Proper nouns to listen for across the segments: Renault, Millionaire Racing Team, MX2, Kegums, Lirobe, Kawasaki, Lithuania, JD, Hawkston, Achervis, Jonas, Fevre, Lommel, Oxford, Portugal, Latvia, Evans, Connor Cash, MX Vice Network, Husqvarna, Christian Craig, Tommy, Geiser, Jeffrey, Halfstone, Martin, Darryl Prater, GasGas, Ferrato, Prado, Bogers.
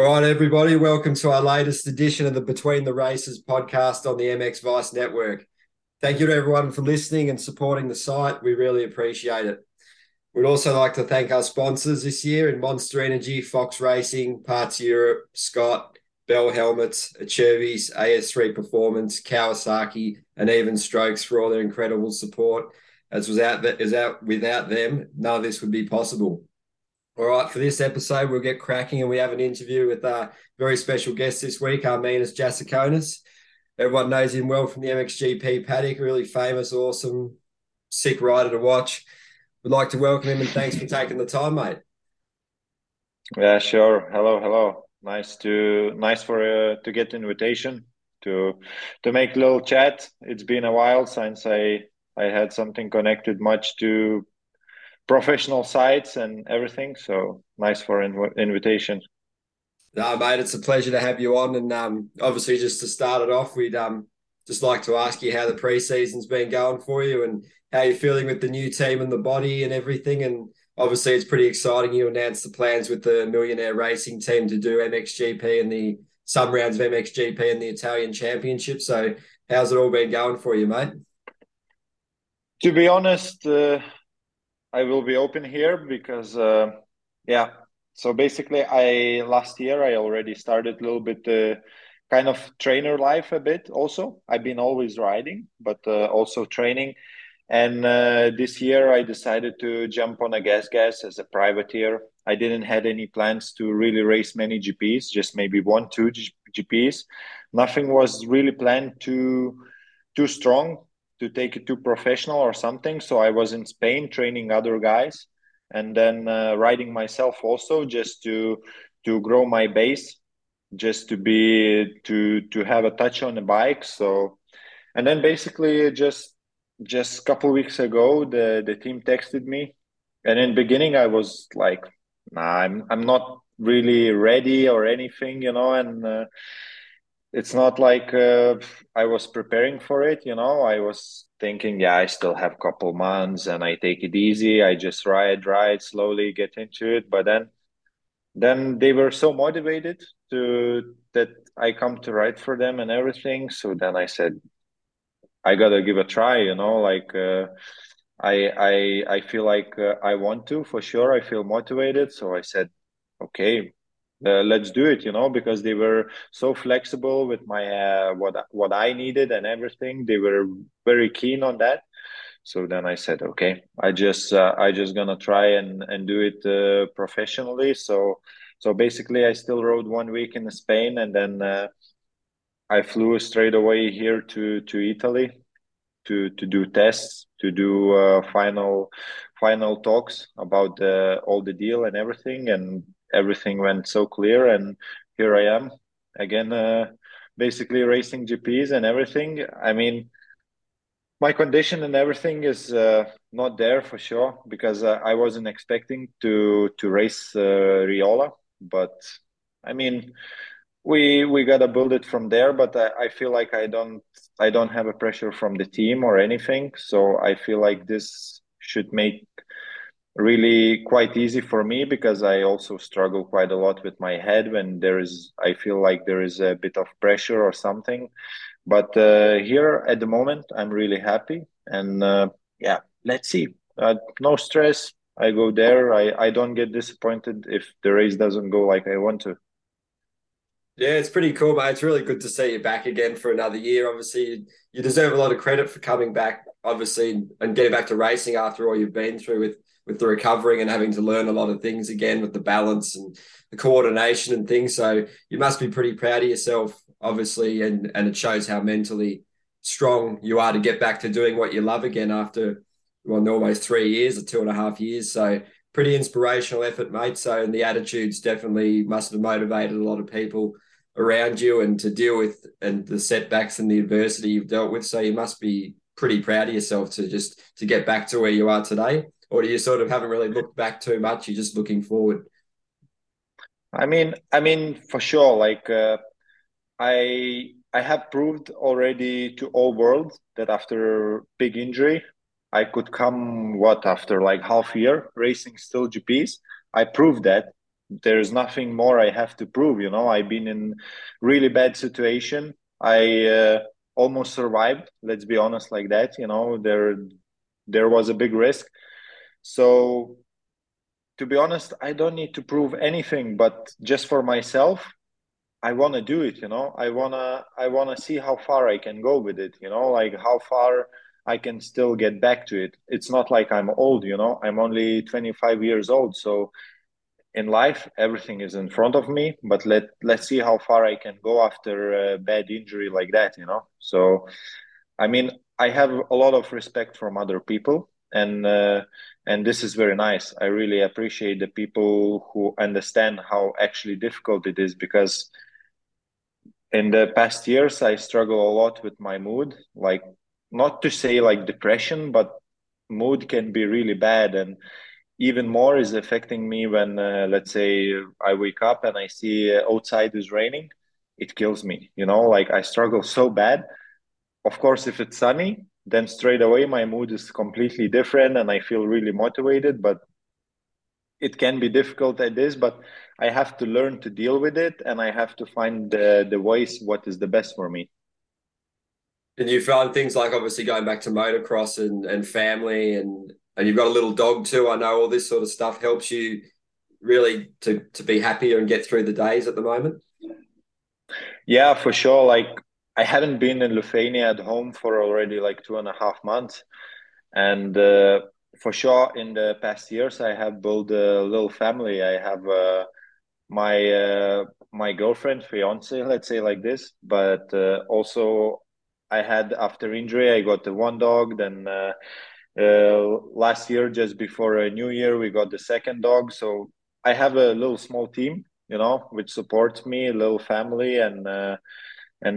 All right, everybody, welcome to our latest edition of the Between the Races podcast on the MX Vice Network. Thank you to everyone for listening and supporting the site. We really appreciate it. We'd also like to thank our sponsors this year in Monster Energy, Fox Racing, Parts Europe, Scott, Bell Helmets, Achervis, AS3 Performance, Kawasaki, and Even Strokes for all their incredible support. As without them, none of this would be possible. All right, for this episode, we'll get cracking, and we have an interview with our very special guest this week, Arminas Jasikonis. Everyone knows him well from the MXGP paddock, really famous, awesome, sick rider to watch. We'd like to welcome him, and thanks for taking the time, mate. Yeah, sure. Hello. Nice to get invitation to make a little chat. It's been a while since I had something connected much to professional sites and everything, so nice for invitation. No, mate, it's a pleasure to have you on, and obviously just to start it off, we'd just like to ask you how the pre-season's been going for you and how you're feeling with the new team and the body and everything. And obviously it's pretty exciting you announced the plans with the Millionaire Racing Team to do MXGP and the sub rounds of MXGP and the Italian Championship. So how's it all been going for you, mate? To be honest, I will be open here because, so basically last year I already started a little bit kind of trainer life a bit also. I've been always riding, but also training. And this year I decided to jump on a GasGas as a privateer. I didn't had any plans to really race many GPs, just maybe 1-2 GPs. Nothing was really planned too strong to take it to professional or something. So I was in Spain training other guys and then riding myself also just to grow my base, just to have a touch on the bike. So, and then basically just a couple of weeks ago, the team texted me, and in the beginning I was like, nah, I'm not really ready or anything, you know, and it's not like I was preparing for it, you know. I was thinking, I still have a couple months and I take it easy. I just ride slowly, get into it. But then they were so motivated that I come to ride for them and everything. So then I said, I gotta give a try, you know. Like I feel like I want to for sure. I feel motivated, so I said, okay. Let's do it, you know, because they were so flexible with my what I needed and everything. They were very keen on that. So then I said, okay, I just gonna try and do it professionally. So basically, I still rode 1 week in Spain, and then I flew straight away here to Italy to do tests, to do final talks about all the deal and everything. And everything went so clear, and here I am again, basically racing GPs and everything. I mean, my condition and everything is not there for sure, because I wasn't expecting to race Riola, but I mean, we gotta build it from there. But I feel like I don't have a pressure from the team or anything, so I feel like this should make really quite easy for me, because I also struggle quite a lot with my head when I feel like there is a bit of pressure or something. But here at the moment, I'm really happy. And let's see. No stress. I go there. I don't get disappointed if the race doesn't go like I want to. Yeah, it's pretty cool, mate. It's really good to see you back again for another year. Obviously, you deserve a lot of credit for coming back, obviously, and getting back to racing after all you've been through with the recovering and having to learn a lot of things again with the balance and the coordination and things. So you must be pretty proud of yourself, obviously, and it shows how mentally strong you are to get back to doing what you love again after, well, almost 3 years or 2.5 years. So pretty inspirational effort, mate. So, and the attitudes definitely must have motivated a lot of people around you and to deal with and the setbacks and the adversity you've dealt with. So you must be pretty proud of yourself to get back to where you are today. Or do you sort of haven't really looked back too much? You're just looking forward. I mean, for sure. Like I have proved already to all world that after big injury, I could come after like half year racing still GPs. I proved that, there's nothing more I have to prove, you know. I've been in really bad situation. I almost survived, let's be honest like that, you know. There was a big risk. So to be honest, I don't need to prove anything, but just for myself, I want to do it, you know. I want to see how far I can go with it, you know, like how far I can still get back to it. It's not like I'm old, you know, I'm only 25 years old. So in life, everything is in front of me, but let's see how far I can go after a bad injury like that, you know. So, I mean, I have a lot of respect from other people, and this is very nice. I really appreciate the people who understand how actually difficult it is, because in the past years, I struggle a lot with my mood, like, not to say like depression, but mood can be really bad. And even more is affecting me when, let's say, I wake up and I see outside is raining, it kills me, you know, like I struggle so bad. Of course, if it's sunny, then straight away my mood is completely different and I feel really motivated, but it can be difficult at this, but I have to learn to deal with it and I have to find the ways what is the best for me. And you found things like obviously going back to motocross and family and you've got a little dog too. I know all this sort of stuff helps you really to be happier and get through the days at the moment. Yeah, for sure. Like I haven't been in Lithuania at home for already like 2.5 months. And for sure in the past years, I have built a little family. I have my girlfriend, fiance, let's say like this, but also I had after injury, I got the one dog, then last year, just before New Year, we got the second dog. So I have a little small team, you know, which supports me, a little family. And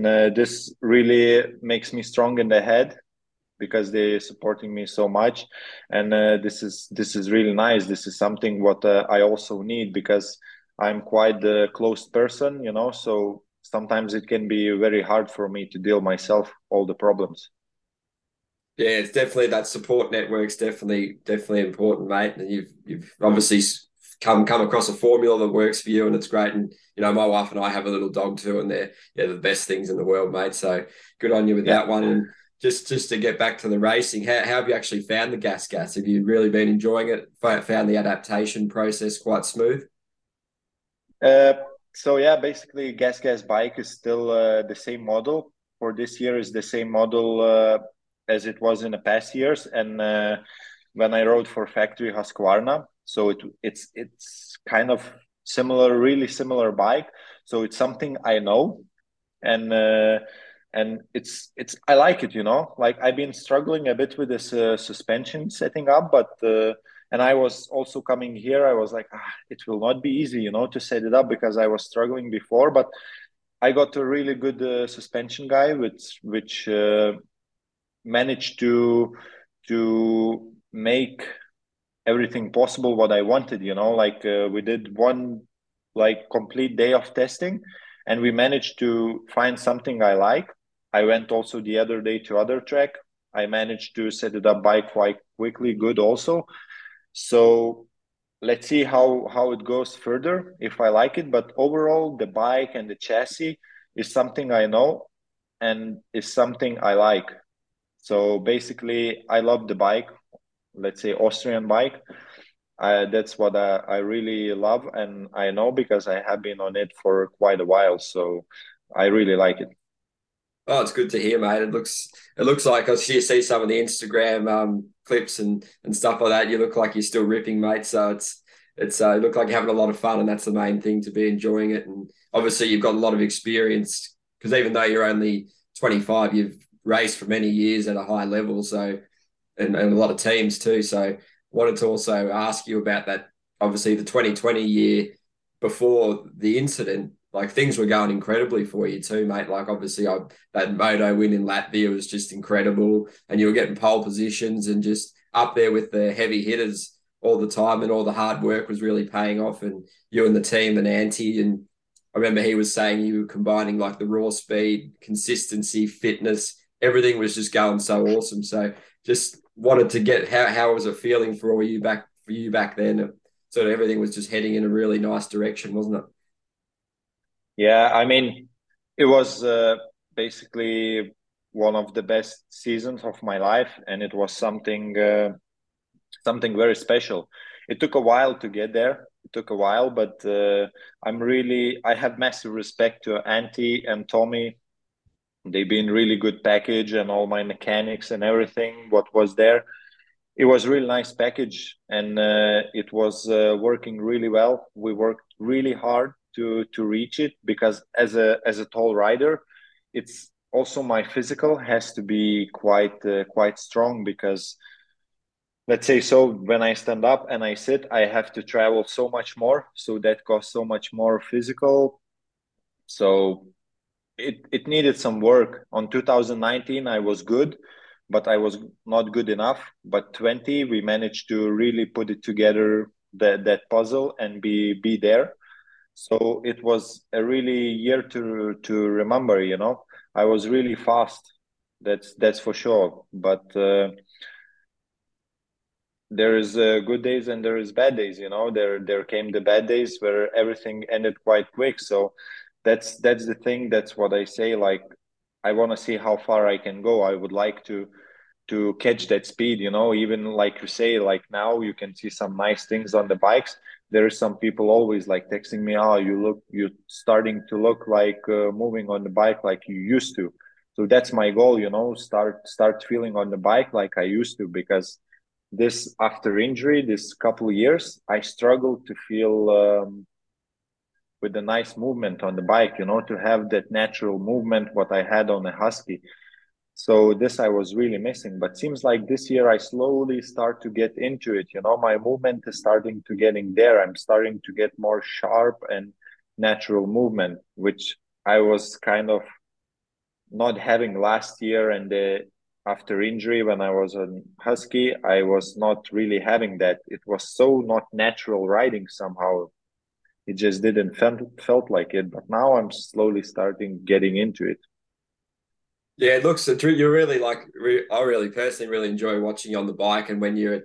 this really makes me strong in the head because they're supporting me so much. And this is really nice. This is something what I also need because I'm quite the closed person, you know, so sometimes it can be very hard for me to deal myself all the problems. Yeah, it's definitely that support network's definitely important, mate. And you've obviously come across a formula that works for you, and it's great. And you know, my wife and I have a little dog too, and they're the best things in the world, mate. So good on you with that one. And just to get back to the racing, how have you actually found the GasGas? Have you really been enjoying it? Found the adaptation process quite smooth? So yeah, basically GasGas bike is still the same model for this year. Is the same model as it was in the past years, and when I rode for factory Husqvarna, so it's kind of similar, really similar bike. So it's something I know, and it's I like it, you know. Like I've been struggling a bit with this suspension setting up, but and I was also coming here, I was like, it will not be easy, you know, to set it up because I was struggling before. But I got a really good suspension guy, which managed to make everything possible what I wanted, you know, like we did one like complete day of testing and we managed to find something I like. I went also the other day to other track. I managed to set it up by quite quickly, good also. So let's see how it goes further, if I like it. But overall, the bike and the chassis is something I know and is something I like. So basically, I love the bike, let's say Austrian bike. That's what I really love. And I know because I have been on it for quite a while. So I really like it. Oh, it's good to hear, mate. It looks like I see some of the Instagram clips and stuff like that. You look like you're still ripping, mate. So it looks like you're having a lot of fun, and that's the main thing, to be enjoying it. And obviously you've got a lot of experience because even though you're only 25, you've raced for many years at a high level, so and a lot of teams too. So wanted to also ask you about that. Obviously the 2020 year before the incident, like things were going incredibly for you too, mate. Like obviously that moto win in Latvia was just incredible, and you were getting pole positions and just up there with the heavy hitters all the time, and all the hard work was really paying off. And you and the team and Antti, and I remember he was saying you were combining like the raw speed, consistency, fitness, everything was just going so awesome. So just wanted to get how was it feeling for you back then, sort of everything was just heading in a really nice direction, wasn't it? Yeah, I mean, it was basically one of the best seasons of my life, and it was something something very special. It took a while to get there. It took a while, but I have massive respect to Antti and Tommy. They've been really good package, and all my mechanics and everything what was there. It was a really nice package, and it was working really well. We worked really hard to reach it, because as a tall rider, it's also my physical has to be quite strong, because let's say so when I stand up and I sit, I have to travel so much more, so that costs so much more physical. So it needed some work. On 2019 I was good, but I was not good enough. But 20 we managed to really put it together, that puzzle, and be there. So it was a really year to remember, you know. I was really fast, that's for sure. But there is good days and there is bad days, you know. There came the bad days where everything ended quite quick. So that's the thing. That's what I say. Like, I want to see how far I can go. I would like to catch that speed, you know. Even like you say, like now you can see some nice things on the bikes. There are some people always like texting me, "Oh, you're starting to look like moving on the bike like you used to." So that's my goal, you know. Start feeling on the bike like I used to, because this after injury, this couple of years, I struggled to feel with a nice movement on the bike, you know, to have that natural movement what I had on the Husky. So this I was really missing, but seems like this year I slowly start to get into it. You know, my movement is starting to getting there. I'm starting to get more sharp and natural movement, which I was kind of not having last year. And after injury, when I was on Husky, I was not really having that. It was so not natural riding somehow. It just didn't felt like it. But now I'm slowly starting getting into it. Yeah, it looks. You're really I really personally really enjoy watching you on the bike, and when you're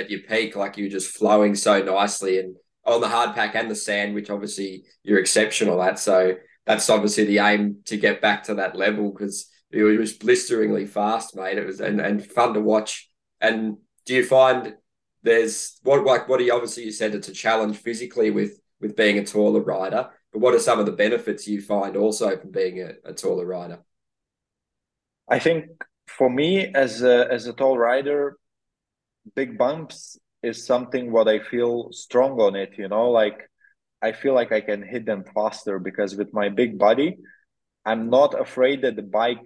at your peak, like you're just flowing so nicely, and on the hard pack and the sand, which obviously you're exceptional at. So that's obviously the aim, to get back to that level, because it was blisteringly fast, mate. It was and fun to watch. And do you find there's what he obviously said it's a challenge physically with being a taller rider, but what are some of the benefits you find also from being a taller rider? I think for me as a tall rider, big bumps is something what I feel strong on it, you know, like I feel like I can hit them faster, because with my big body, I'm not afraid that the bike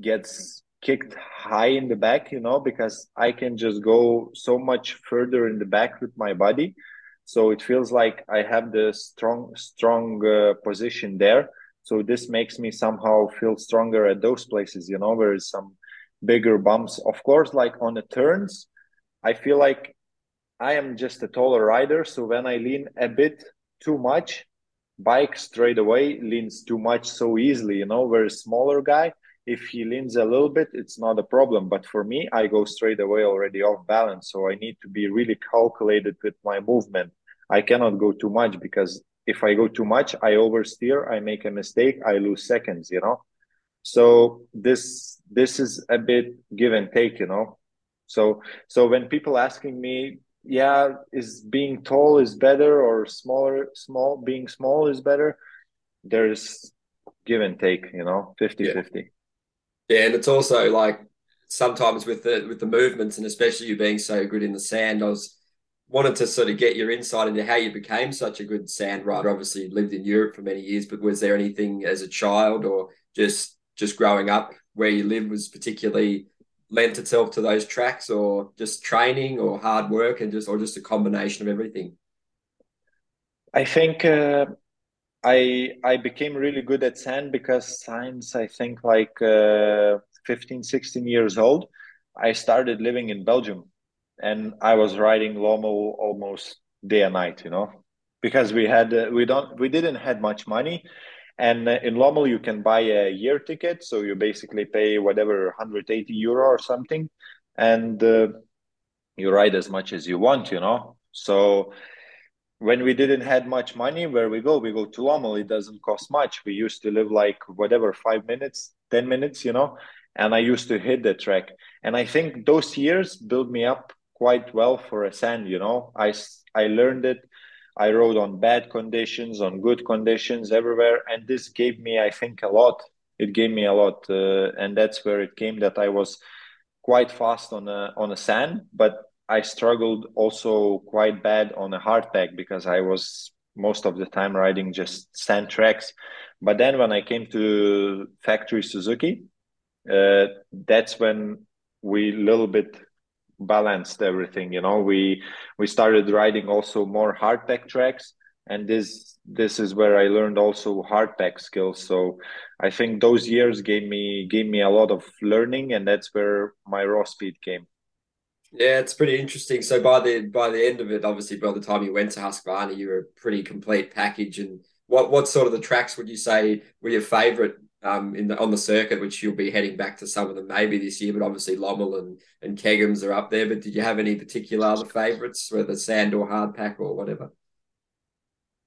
gets kicked high in the back, you know, because I can just go so much further in the back with my body. So it feels like I have the strong position there. So this makes me somehow feel stronger at those places, you know, where is some bigger bumps. Of course, like on the turns, I feel like I am just a taller rider. So when I lean a bit too much, bike straight away leans too much so easily, you know, where a smaller guy, if he leans a little bit, it's not a problem. But for me, I go straight away already off balance. So I need to be really calculated with my movement. I cannot go too much, because if I go too much, I oversteer, I make a mistake, I lose seconds, you know. So this is a bit give and take, you know. So when people asking me, yeah, is being tall is better or being small is better, there's give and take, you know, 50-50. Yeah, and it's also like sometimes with the movements, and especially you being so good in the sand, wanted to sort of get your insight into how you became such a good sand rider. Obviously, you lived in Europe for many years, but was there anything as a child or just growing up where you lived was particularly lent itself to those tracks, or just training or hard work, and just a combination of everything? I think I became really good at sand because since I think 15, 16 years old, I started living in Belgium. And I was riding Lommel almost day and night, you know, because we didn't have much money. And in Lommel, you can buy a year ticket. So you basically pay whatever, 180 euro or something. And you ride as much as you want, you know. So when we didn't had much money, where we go to Lommel. It doesn't cost much. We used to live like whatever, 5 minutes, 10 minutes, you know, and I used to hit the track. And I think those years built me up quite well for a sand, you know. I learned it. I rode on bad conditions, on good conditions, everywhere. And this gave me, I think, a lot. It gave me a lot. And that's where it came that I was quite fast on a sand, but I struggled also quite bad on a hard pack because I was most of the time riding just sand tracks. But then when I came to factory Suzuki, that's when we little bit balanced everything. You know, we started riding also more hard pack tracks, and this is where I learned also hard pack skills. So I think those years gave me a lot of learning, and that's where my raw speed came. Yeah, it's pretty interesting. So by the end of it, obviously, by the time you went to Husqvarna, you were a pretty complete package. And what sort of the tracks would you say were your favourite on the circuit, which you'll be heading back to some of them maybe this year, but obviously Lommel and Kegums are up there. But did you have any particular other favourites, whether sand or hard pack or whatever?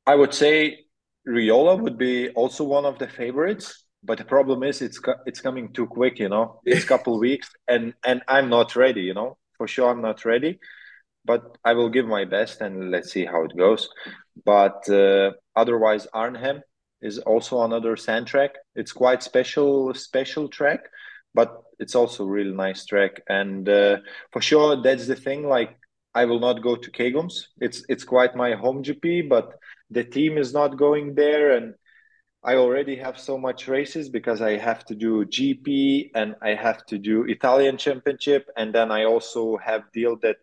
I would say Riola would be also one of the favourites. But the problem is it's coming too quick, you know. It's a couple weeks and I'm not ready, you know. For sure, I'm not ready, but I will give my best and let's see how it goes. But otherwise, Arnhem is also another sand track. It's quite special track, but it's also a really nice track. And for sure, that's the thing. Like, I will not go to Kegums. It's quite my home GP, but the team is not going there. And I already have so much races because I have to do GP and I have to do Italian Championship. And then I also have deal that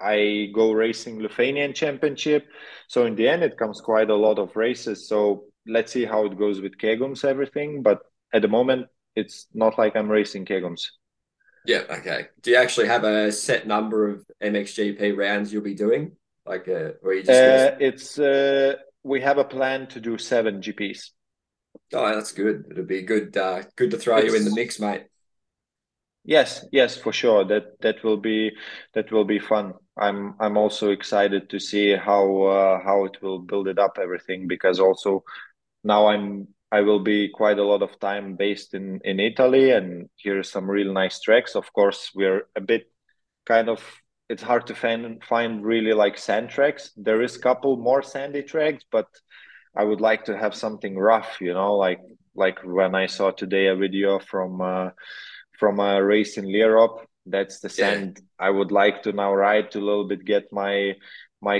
I go racing Lithuanian Championship. So in the end, it comes quite a lot of races. So let's see how it goes with Kegums, everything. But at the moment, it's not like I'm racing Kegums. Yeah, okay. Do you actually have a set number of MXGP rounds you'll be doing? Like, or you just we have a plan to do 7 GPs. Oh, that's good. It'll be good. Good to throw you in the mix, mate. Yes, for sure. That will be fun. I'm also excited to see how it will build it up everything, because also now I will be quite a lot of time based in Italy, and here are some real nice tracks. Of course, we're a bit kind of. It's hard to find really like sand tracks. There is a couple more sandy tracks, but I would like to have something rough, you know, like when I saw today a video from a race in Lirobe. That's the sand I would like to now ride to a little bit, get my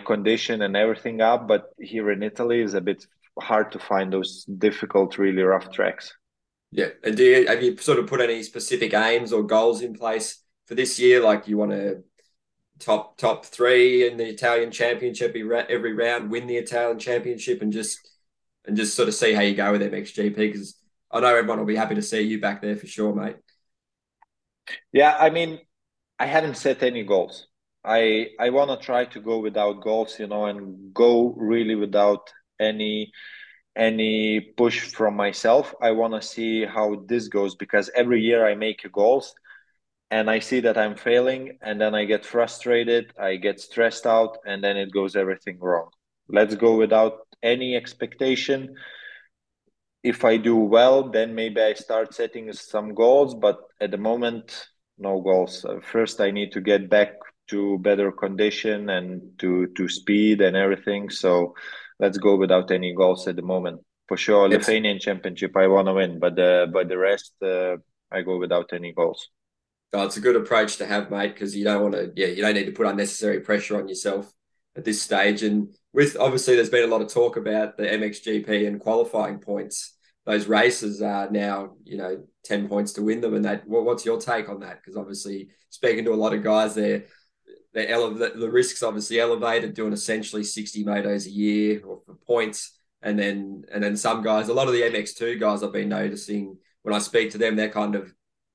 condition and everything up. But here in Italy is a bit hard to find those difficult, really rough tracks. Yeah. And have you sort of put any specific aims or goals in place for this year? Like, you want to top 3 in the Italian Championship every round, win the Italian Championship, and just sort of see how you go with MXGP, because I know everyone will be happy to see you back there for sure, mate. Yeah, I mean, I haven't set any goals. I want to try to go without goals, you know, and go really without any push from myself. I want to see how this goes, because every year I make goals, and I see that I'm failing, and then I get frustrated, I get stressed out, and then it goes everything wrong. Let's go without any expectation. If I do well, then maybe I start setting some goals, but at the moment, no goals. First, I need to get back to better condition and to speed and everything. So let's go without any goals at the moment. For sure, Lithuanian Championship, I want to win, but the rest, I go without any goals. Oh, it's a good approach to have, mate, because you don't want to, you don't need to put unnecessary pressure on yourself at this stage. And with, obviously, there's been a lot of talk about the MXGP and qualifying points. Those races are now, 10 points to win them. And that, what's your take on that? Because obviously, speaking to a lot of guys, the risk's obviously elevated, doing essentially 60 motos a year or for points. And then some guys, a lot of the MX2 guys I've been noticing when I speak to them, they're kind of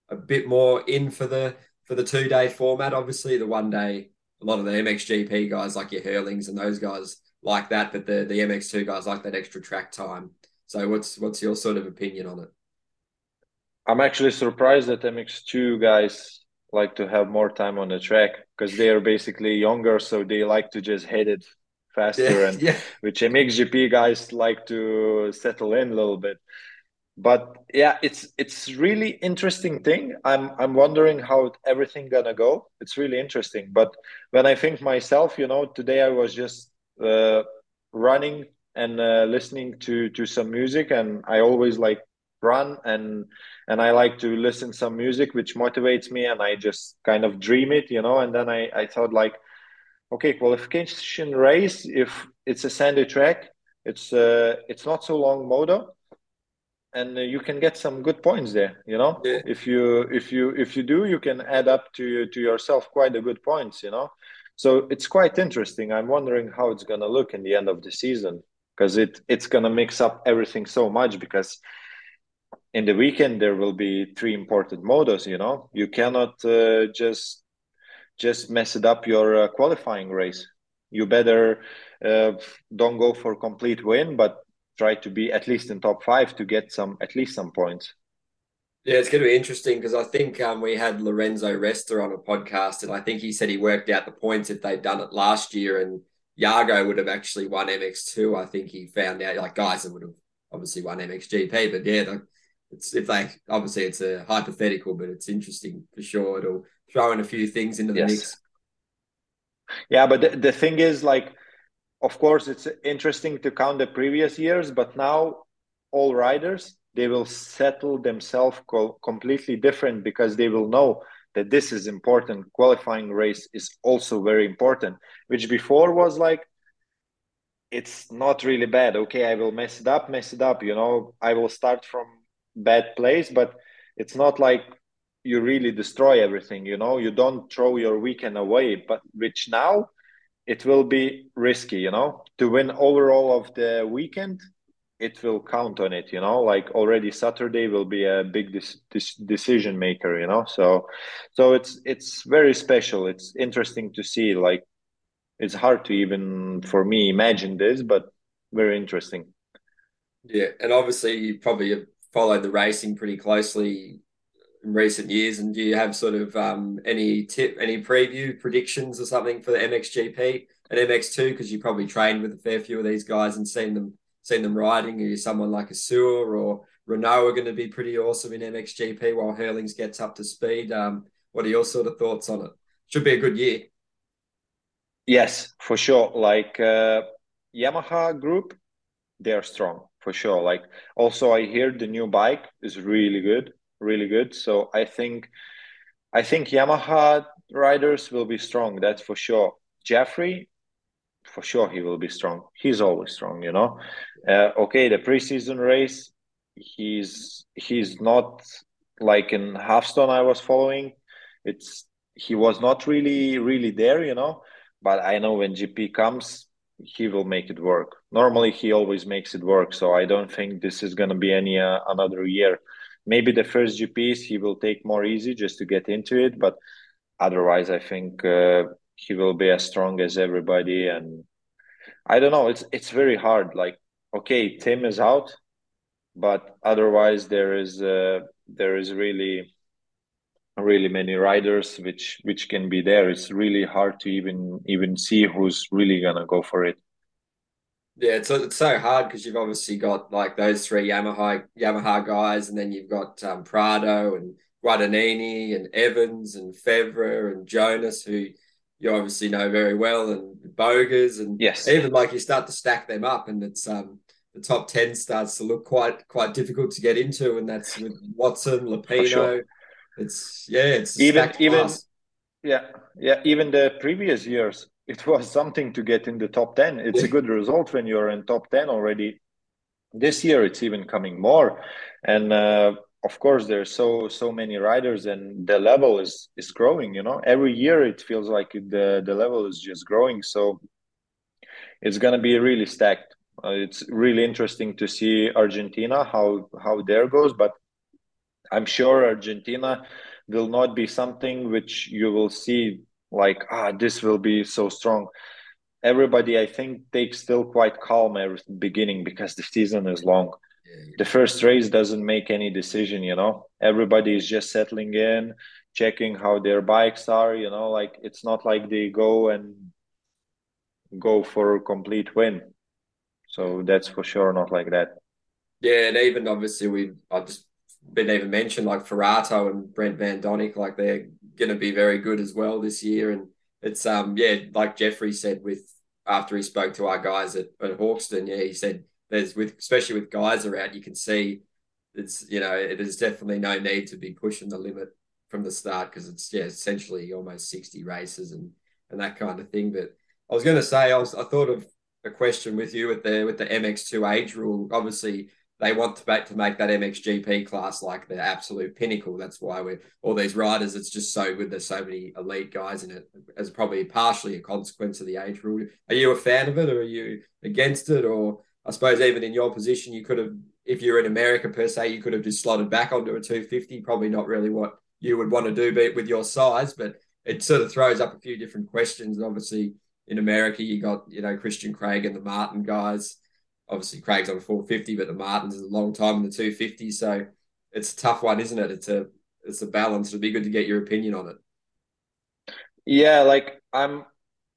a bit more in for the 2-day format. Obviously, the 1-day, a lot of the MXGP guys like your Hurlings and those guys like that, but the MX2 guys like that extra track time. So what's your sort of opinion on it? I'm actually surprised that MX2 guys like to have more time on the track, because they are basically younger, so they like to just hit it faster, which MXGP guys like to settle in a little bit. But yeah, it's really interesting thing. I'm wondering how everything gonna go. It's really interesting. But when I think myself, you know, today I was just running and listening to some music, and I always like run and I like to listen some music which motivates me, and I just kind of dream it, you know. And then I thought like, okay, qualification race, if it's a sandy track, it's not so long moto, and you can get some good points there, you know. Yeah. If you do, you can add up to yourself quite a good points, you know. So it's quite interesting. I'm wondering how it's gonna look in the end of the season, because it's gonna mix up everything so much. Because in the weekend there will be three important motos, you know. You cannot just mess it up your qualifying race. You better don't go for complete win, but try to be at least in top five to get at least some points. Yeah, it's going to be interesting, because I think we had Lorenzo Resta on a podcast, and I think he said he worked out the points if they'd done it last year, and Iago would have actually won MX2. I think he found out, like, Geiser would have obviously won MXGP, but yeah, obviously it's a hypothetical, but it's interesting for sure. It'll throw in a few things into the mix. Yeah, but the thing is, like, of course, it's interesting to count the previous years, but now all riders, they will settle themselves completely different, because they will know that this is important. Qualifying race is also very important, which before was like, it's not really bad. Okay, I will mess it up, you know, I will start from bad place, but it's not like you really destroy everything, you know, you don't throw your weekend away, but which now it will be risky, you know, to win overall of the weekend. It will count on it, you know, like already Saturday will be a big decision maker, you know. So it's very special. It's interesting to see, like, it's hard to even, for me, imagine this, but very interesting. Yeah, and obviously you probably have followed the racing pretty closely in recent years, and do you have sort of any tip, any preview, predictions or something for the MXGP and MX2? Because you probably trained with a fair few of these guys and seen them riding. Are you someone like a Seewer or Renault are going to be pretty awesome in MXGP while Hurlings gets up to speed? What are your sort of thoughts on it? Should be a good year. Yes, for sure. Like Yamaha group, they're strong for sure. Like also I hear the new bike is really good. So I think Yamaha riders will be strong. That's for sure. Jeffrey, for sure, he will be strong. He's always strong, you know. Okay, the preseason race, he's not like in Halfstone I was following. He was not really there, you know. But I know when GP comes, he will make it work. Normally, he always makes it work. So I don't think this is going to be any another year. Maybe the first GPs he will take more easy just to get into it. But otherwise, I think he will be as strong as everybody. And I don't know, it's very hard. Like, okay, Tim is out, but otherwise there is really many riders which can be there. It's really hard to even see who's really gonna go for it. Yeah, it's so hard, because you've obviously got like those three Yamaha guys, and then you've got Prado and Guadagnini and Evans and Fevre and Jonas, who you obviously know very well, and Bogers, and even like you start to stack them up, and it's the top 10 starts to look quite difficult to get into, and that's with Watson, Lapino. Sure. It's even class. Even the previous years it was something to get in the top 10. It's a good result when you're in top 10 already. This year it's even coming more, and of course, there's so many riders, and the level is growing, you know. Every year it feels like the level is just growing. So it's going to be really stacked. It's really interesting to see Argentina, how there goes. But I'm sure Argentina will not be something which you will see like, this will be so strong. Everybody, I think, takes still quite calm at the beginning, because the season is long. The first race doesn't make any decision, you know. Everybody is just settling in, checking how their bikes are, you know. Like, it's not like they go and go for a complete win. So that's for sure not like that. Yeah, and even obviously I've just been even mentioned like Ferrato and Brent Van Donnick, like they're going to be very good as well this year. And it's, like Jeffrey said after he spoke to our guys at Hawkston, yeah, he said especially with Geiser out, you can see it's, there's definitely no need to be pushing the limit from the start because it's, essentially almost 60 races and that kind of thing. But I was going to say, I thought of a question with you with the MX2 age rule. Obviously, they want to make that MXGP class like the absolute pinnacle. That's why all these riders, it's just so good. There's so many elite guys in it as probably partially a consequence of the age rule. Are you a fan of it or are you against it? Or I suppose even in your position, you could have, if you're in America per se, you could have just slotted back onto a 250, probably not really what you would want to do with your size, but it sort of throws up a few different questions. And obviously in America, you got, Christian Craig and the Martin guys. Obviously, Craig's on 450, but the Martin's is a long time in the 250. So it's a tough one, isn't it? It's a balance. It'd be good to get your opinion on it. Yeah,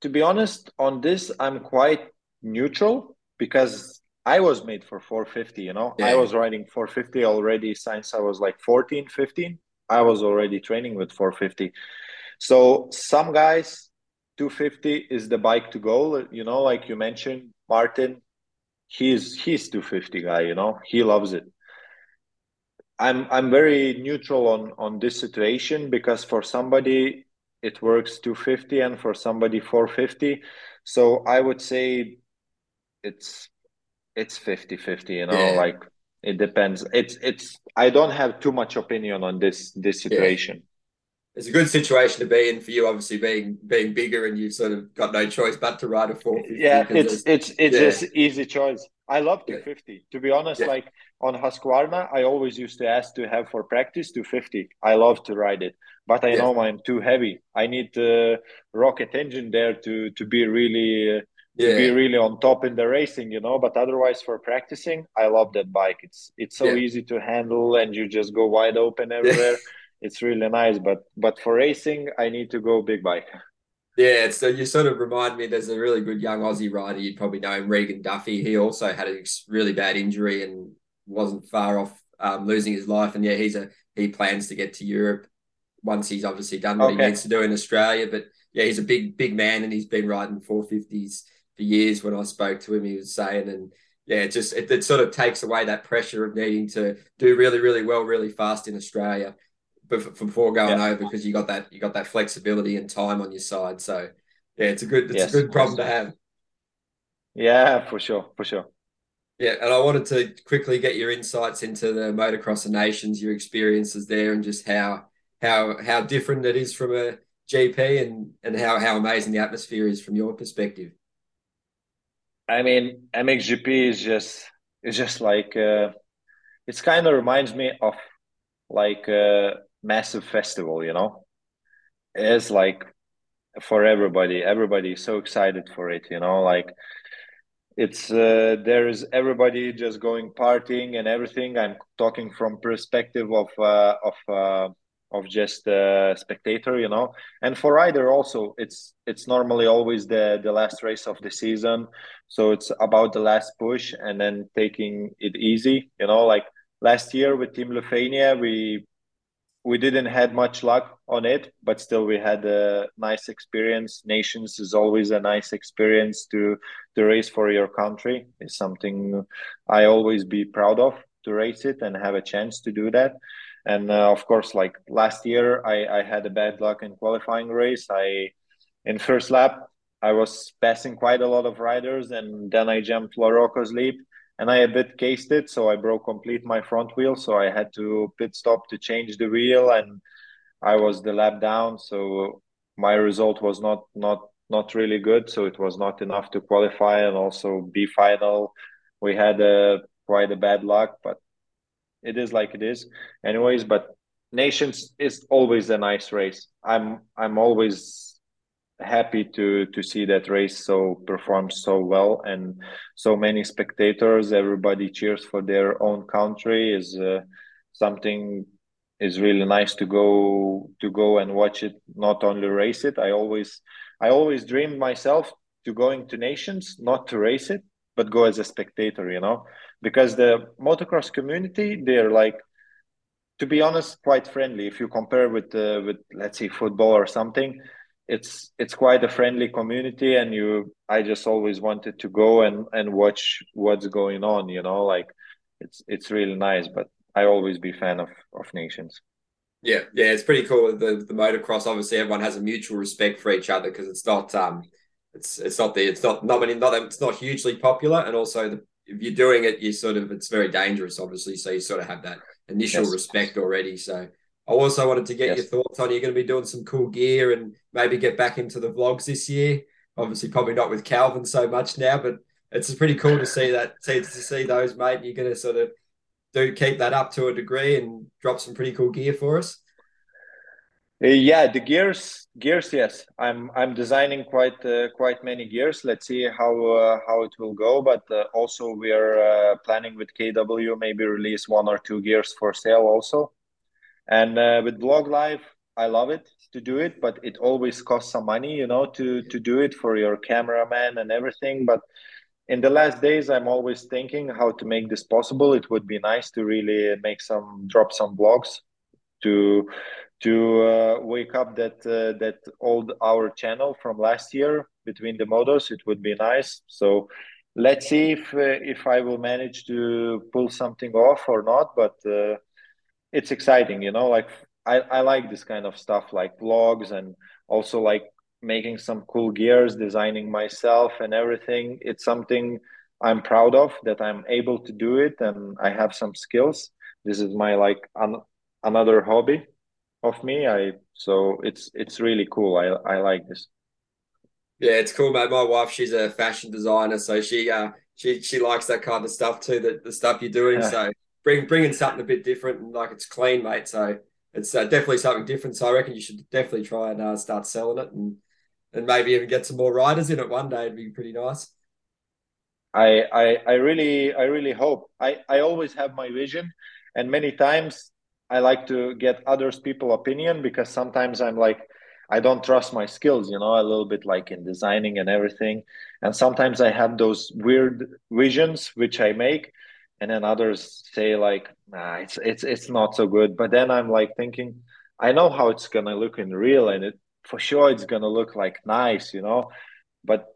to be honest, on this, I'm quite neutral because I was made for 450, Yeah. I was riding 450 already since I was 14, 15. I was already training with 450. So some guys, 250 is the bike to go. Like you mentioned, Martin, he's 250 guy, he loves it. I'm very neutral on this situation because for somebody it works 250 and for somebody 450. So I would say it's 50-50, yeah. It depends. It's I don't have too much opinion on this situation. Yeah. It's a good situation to be in for you, obviously being bigger, and you've sort of got no choice but to ride a 450. Yeah, it's just easy choice. I love 250. Yeah. To be honest, on Husqvarna, I always used to ask to have for practice 250. I love to ride it, but I know I'm too heavy. I need a rocket engine there to be really on top in the racing, But otherwise, for practicing, I love that bike. It's so easy to handle, and you just go wide open everywhere. It's really nice, but for racing, I need to go big bike. Yeah, so you sort of remind me, there's a really good young Aussie rider, you'd probably know him, Regan Duffy. He also had a really bad injury and wasn't far off losing his life. And he plans to get to Europe once he's obviously done what he needs to do in Australia. But he's a big man and he's been riding 450s for years. When I spoke to him, he was saying, and it sort of takes away that pressure of needing to do really, really well, really fast in Australia before going over, because you got that flexibility and time on your side. So it's a good problem to have. Yeah, for sure. Yeah, and I wanted to quickly get your insights into the Motocross of Nations, your experiences there, and just how different it is from a GP, and how amazing the atmosphere is from your perspective. I mean, MXGP is just like it kind of reminds me of a massive festival, it's for everybody is so excited for it, it's there is everybody just going partying and everything. I'm talking from perspective of just a spectator, and for rider also it's normally always the last race of the season, so it's about the last push and then taking it easy, last year with Team Lithuania, we didn't had much luck on it, but still we had a nice experience. Nations is always a nice experience to race for your country. It's something I always be proud of, to race it and have a chance to do that. And of course, last year, I had a bad luck in qualifying race. In first lap, I was passing quite a lot of riders, and then I jumped Lorocco's leap. And I a bit cased it, so I broke complete my front wheel. So I had to pit stop to change the wheel, and I was the lap down. So my result was not really good. So it was not enough to qualify and also be final. We had quite a bad luck, but it is like it is, anyways. But Nations is always a nice race. I'm always happy to see that race perform so well, and so many spectators, everybody cheers for their own country, is something is really nice to go and watch it, not only race it. I always dreamed myself to going to nations, not to race it, but go as a spectator, you know, because the motocross community, they're like, to be honest, quite friendly. If you compare with let's say football or something, it's quite a friendly community, and I just always wanted to go and watch what's going on, you know, like it's really nice. But I always be fan of nations. Yeah, it's pretty cool. The motocross, obviously, everyone has a mutual respect for each other because it's not hugely popular, and also if you're doing it, it's very dangerous, obviously. So you sort of have that initial respect already. So I also wanted to get your thoughts on, you're going to be doing some cool gear and maybe get back into the vlogs this year. Obviously, probably not with Calvin so much now, but it's pretty cool to see that. To see those, mate. You're going to sort of keep that up to a degree and drop some pretty cool gear for us. Yeah, the gears. Yes, I'm designing quite many gears. Let's see how it will go. But also we are planning with KW maybe release 1 or 2 gears for sale also. And with Vlog Live, I love it to do it, but it always costs some money, you know, to do it for your cameraman and everything. But in the last days, I'm always thinking how to make this possible. It would be nice to really drop some vlogs to wake up that old our channel from last year, Between the Motos. It would be nice. So let's see if I will manage to pull something off or not, but it's exciting, you know, like I like this kind of stuff, like vlogs, and also like making some cool gears, designing myself and everything. It's something I'm proud of, that I'm able to do it, and I have some skills. This is my another hobby of me. So it's really cool. I like this. Yeah, it's cool, mate. My wife, she's a fashion designer, so she likes that kind of stuff too, the stuff you're doing. Yeah. So bringing something a bit different, and like, it's clean, mate. So it's definitely something different. So I reckon you should definitely try and start selling it, and maybe even get some more riders in it one day. It'd be pretty nice. I really hope. I always have my vision, and many times I like to get others people's opinion, because sometimes I'm like, I don't trust my skills, you know, a little bit, like in designing and everything. And sometimes I have those weird visions which I make, and then others say like, nah, it's not so good. But then I'm like thinking, I know how it's gonna look in real, and it for sure it's gonna look like nice, you know. But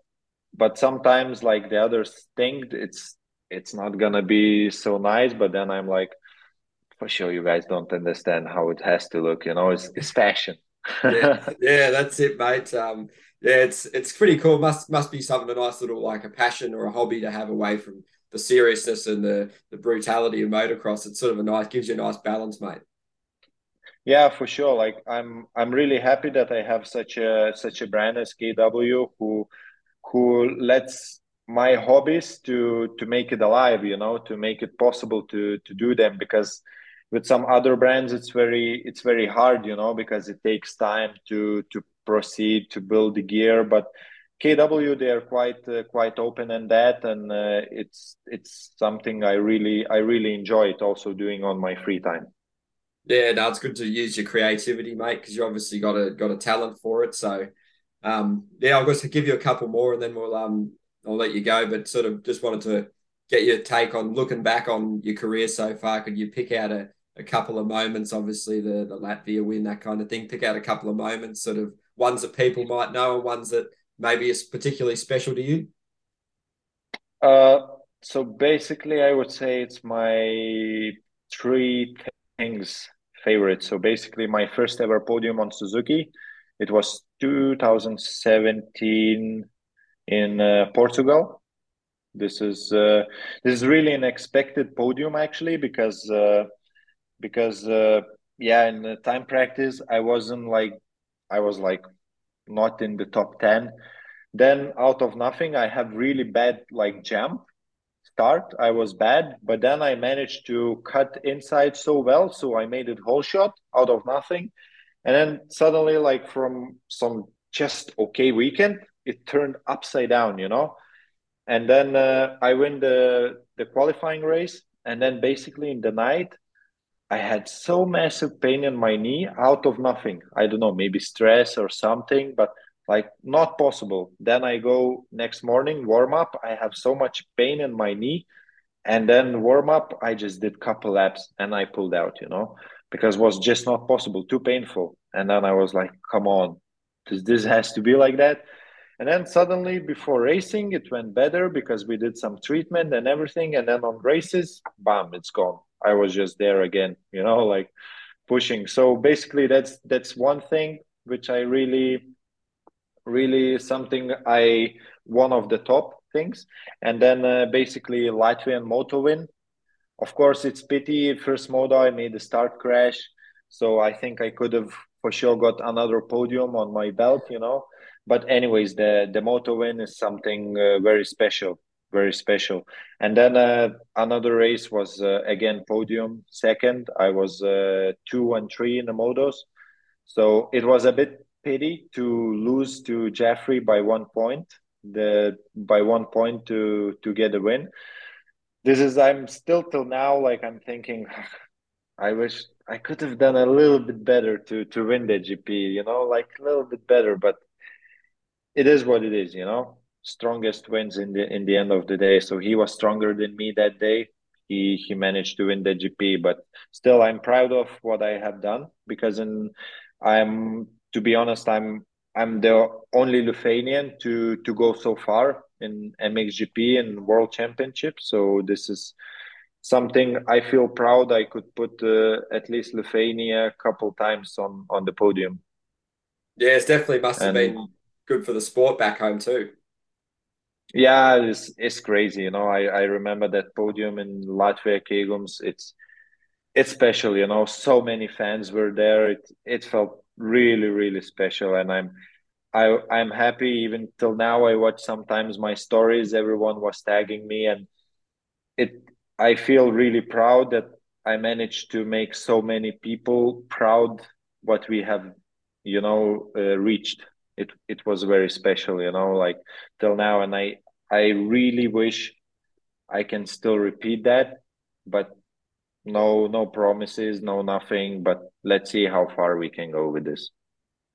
sometimes like the others think it's not gonna be so nice, but then I'm like, for sure, you guys don't understand how it has to look, you know. It's fashion. yeah, that's it, mate. It's pretty cool. Must be something, a nice little, like a passion or a hobby to have away from the seriousness and the brutality of motocross. It's sort of gives you a nice balance, mate. Yeah, for sure. Like I'm really happy that I have such a brand as KW who lets my hobbies to make it alive, you know, to make it possible to do them, because with some other brands, it's very hard, you know, because it takes time to proceed, to build the gear. But KW, they are quite open in that, and it's something I really enjoy it also doing on my free time. Yeah, no, it's good to use your creativity, mate, because you obviously got a talent for it. So, I'll just give you a couple more, and then I'll let you go. But sort of just wanted to get your take on looking back on your career so far. Could you pick out a couple of moments, obviously the Latvia win, that kind of thing, pick out a couple of moments, sort of ones that people might know and ones that maybe is particularly special to you? So basically I would say it's my 3 things favorite. So basically my first ever podium on Suzuki, it was 2017 in Portugal. This is really an expected podium, actually, because in the time practice I was not in the top 10. Then out of nothing, I have really bad jump start. I was bad, but then I managed to cut inside so well, so I made it whole shot out of nothing. And then suddenly, from some just okay weekend, it turned upside down, you know. And then I win the qualifying race. And then basically in the night, I had so massive pain in my knee out of nothing. I don't know, maybe stress or something, but Like, not possible. Then I go next morning, warm up. I have so much pain in my knee. And then warm up, I just did couple laps and I pulled out, you know, because it was just not possible, too painful. And then I was like, come on, this has to be like that. And then suddenly before racing, it went better because we did some treatment and everything. And then on races, bam, it's gone. I was just there again, you know, like pushing. So basically that's one thing which I really something I, one of the top things. And then basically Latvian moto win. Of course, it's pity. First moto, I made a start crash. So I think I could have for sure got another podium on my belt, you know. But anyways, the moto win is something very special, very special. And then another race was, again, podium second. I was 2 and 3 in the motos. So it was a bit pity to lose to Jeffrey by 1 point, to get a win. This is, I'm still till now, like I'm thinking, I wish I could have done a little bit better to win the GP, you know, like a little bit better, but it is what it is, you know. Strongest wins in the end of the day. So he was stronger than me that day. He managed to win the GP, but still I'm proud of what I have done because I'm the only Lithuanian to go so far in MXGP and World Championship. So this is something I feel proud. I could put at least Lithuania a couple times on the podium. Yeah, it's definitely must have been good for the sport back home too. Yeah, it's crazy, you know. I remember that podium in Latvia, Kegums. It's special, you know. So many fans were there. It felt really, really special, and I'm happy even till now. I watch sometimes my stories. Everyone was tagging me, and I feel really proud that I managed to make so many people proud what we have, you know, reached. It was very special, you know, like till now. And I really wish I can still repeat that, but no promises, no nothing. But let's see how far we can go with this.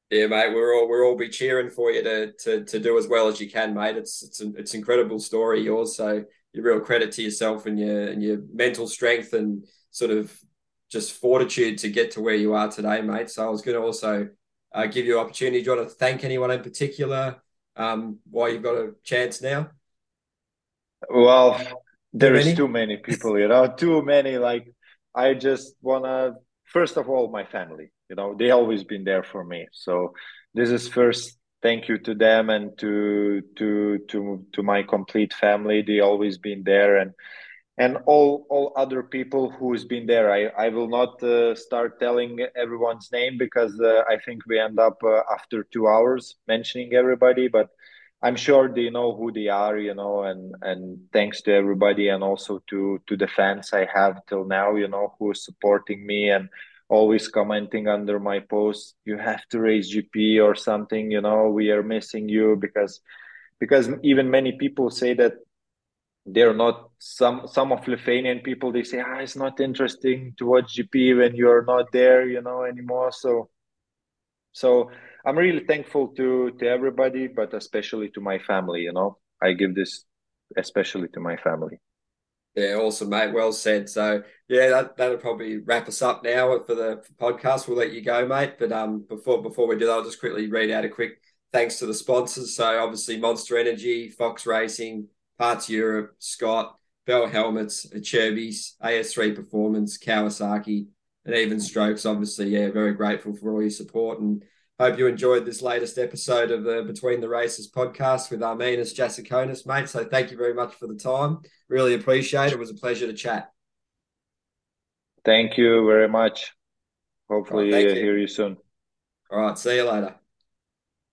Yeah, mate, we'll all be cheering for you to do as well as you can, mate. It's an incredible story yours. So you're real credit to yourself and your mental strength and sort of just fortitude to get to where you are today, mate. So I was going to also give you an opportunity. Do you want to thank anyone in particular while you've got a chance now? Well, there is too many people, you know, too many. Like, I just want to, first of all, my family, you know, they always been there for me. So this is first thank you to them and to my complete family. They always been there, and all other people who's been there. I will not start telling everyone's name because I think we end up after 2 hours mentioning everybody, but I'm sure they know who they are, you know, and thanks to everybody and also to the fans I have till now, you know, who is supporting me and always commenting under my posts, you have to race GP or something, you know, we are missing you because even many people say that they're not some of Lithuanian people, they say, it's not interesting to watch GP when you're not there, you know, anymore. So I'm really thankful to everybody, but especially to my family, you know. I give this especially to my family. Yeah, awesome, mate. Well said. So yeah, that'll probably wrap us up now for the podcast. We'll let you go, mate. But before we do that, I'll just quickly read out a quick thanks to the sponsors. So obviously Monster Energy, Fox Racing, Parts Europe, Scott, Bell Helmets, Acherbys, AS3 Performance, Kawasaki, and Even Strokes. Obviously, yeah, very grateful for all your support and hope you enjoyed this latest episode of the Between the Races podcast with Arminas Jasikonis, mate. So thank you very much for the time. Really appreciate it. It was a pleasure to chat. Thank you very much. Hopefully hear you soon. All right, see you later.